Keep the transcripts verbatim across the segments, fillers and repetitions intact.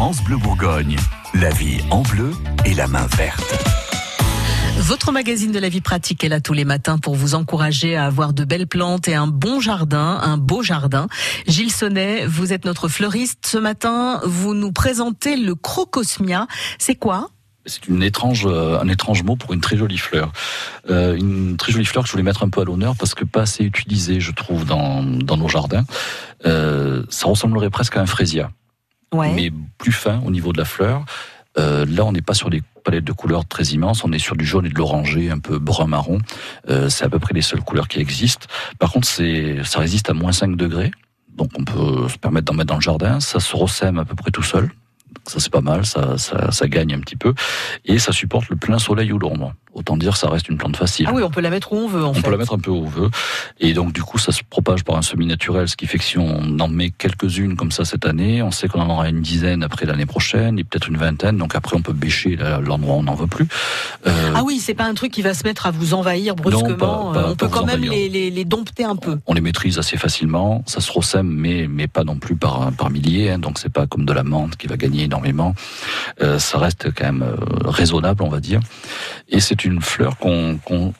France Bleu Bourgogne, la vie en bleu et la main verte. Votre magazine de la vie pratique est là tous les matins pour vous encourager à avoir de belles plantes et un bon jardin, un beau jardin. Gilles Sonnet, vous êtes notre fleuriste. Ce matin, vous nous présentez le Crocosmia. C'est quoi ? C'est une étrange, un étrange mot pour une très jolie fleur. Euh, une très jolie fleur que je voulais mettre un peu à l'honneur parce que pas assez utilisée, je trouve, dans, dans nos jardins. Euh, ça ressemblerait presque à un frésia, ouais. Mais plus fin au niveau de la fleur. Euh, là, on n'est pas sur des palettes de couleurs très immenses, on est sur du jaune et de l'oranger, un peu brun-marron. Euh, c'est à peu près les seules couleurs qui existent. Par contre, c'est, ça résiste à moins cinq degrés, donc on peut se permettre d'en mettre dans le jardin. Ça se ressème à peu près tout seul. Ça c'est pas mal, ça, ça, ça gagne un petit peu. Et ça supporte le plein soleil ou l'ombre. Autant dire, ça reste une plante facile. Ah oui, on peut la mettre où on veut en fait. On peut la mettre un peu où on veut. Et donc du coup, ça se propage par un semis naturel, ce qui fait que si on en met quelques-unes comme ça cette année, on sait qu'on en aura une dizaine après l'année prochaine, et peut-être une vingtaine, donc après on peut bêcher l'endroit où on n'en veut plus. Euh... Ah oui, c'est pas un truc qui va se mettre à vous envahir brusquement. Non, pas, pas, on peut quand même les, les, les dompter un peu. On les maîtrise assez facilement, ça se ressème, mais, mais pas non plus par, par milliers, hein, donc c'est pas comme de la menthe qui va gagner énormément. Euh, ça reste quand même euh, raisonnable, on va dire. Et c'est une fleur qu'on, qu'on,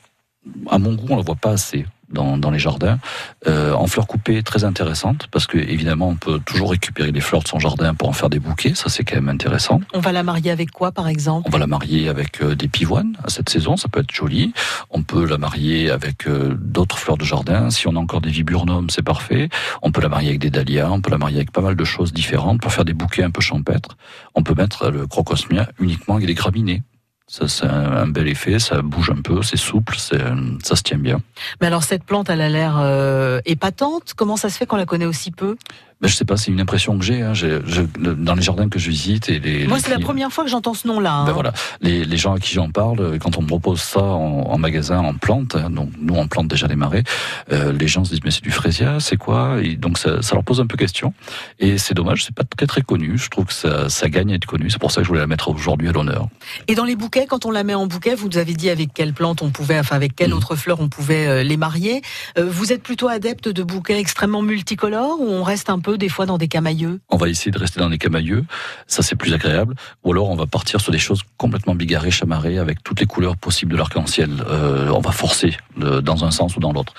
à mon goût, on la voit pas assez dans, dans les jardins. Euh, en fleurs coupées, très intéressante, parce que évidemment, on peut toujours récupérer les fleurs de son jardin pour en faire des bouquets. Ça, c'est quand même intéressant. On va la marier avec quoi, par exemple ? On va la marier avec euh, des pivoines à cette saison. Ça peut être joli. On peut la marier avec euh, d'autres fleurs de jardin. Si on a encore des viburnums, c'est parfait. On peut la marier avec des dahlias. On peut la marier avec pas mal de choses différentes pour faire des bouquets un peu champêtres. On peut mettre le crocosmia uniquement avec des graminées. Ça, c'est un bel effet, ça bouge un peu, c'est souple, c'est, ça se tient bien. Mais alors cette plante, elle a l'air euh, épatante. Comment ça se fait qu'on la connaît aussi peu ? Ben, je sais pas, c'est une impression que j'ai, hein. j'ai, j'ai dans les jardins que je visite et les. Moi, les c'est clients... la première fois que j'entends ce nom-là. Hein. Ben voilà, les, les gens à qui j'en parle, quand on me propose ça en, en magasin, en plante, hein, donc nous on plante déjà les marais, euh, les gens se disent mais c'est du frésia, c'est quoi ? Et donc ça, ça leur pose un peu question. Et c'est dommage, c'est pas très très connu. Je trouve que ça, ça gagne à être connu. C'est pour ça que je voulais la mettre aujourd'hui à l'honneur. Et dans les bouquets, quand on la met en bouquet, vous nous avez dit avec quelle plante on pouvait, enfin avec quelle mmh. autre fleur on pouvait les marier. Vous êtes plutôt adepte de bouquets extrêmement multicolores ou on reste un peu des fois dans des camailleux ? On va essayer de rester dans des camailleux, ça c'est plus agréable. Ou alors on va partir sur des choses complètement bigarrées, chamarrées, avec toutes les couleurs possibles de l'arc-en-ciel. Euh, on va forcer le, dans un sens ou dans l'autre.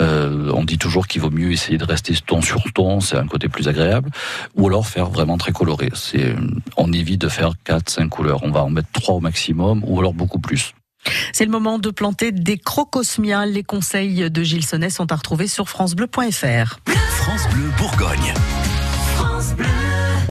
Euh, on dit toujours qu'il vaut mieux essayer de rester ton sur ton, c'est un côté plus agréable. Ou alors faire vraiment très coloré. C'est, on évite de faire quatre cinq couleurs, on va en mettre trois au maximum. Ou alors beaucoup plus. C'est le moment de planter des crocosmias. Les conseils de Gilles Sonnet sont à retrouver sur francebleu point fr. France Bleu Bourgogne.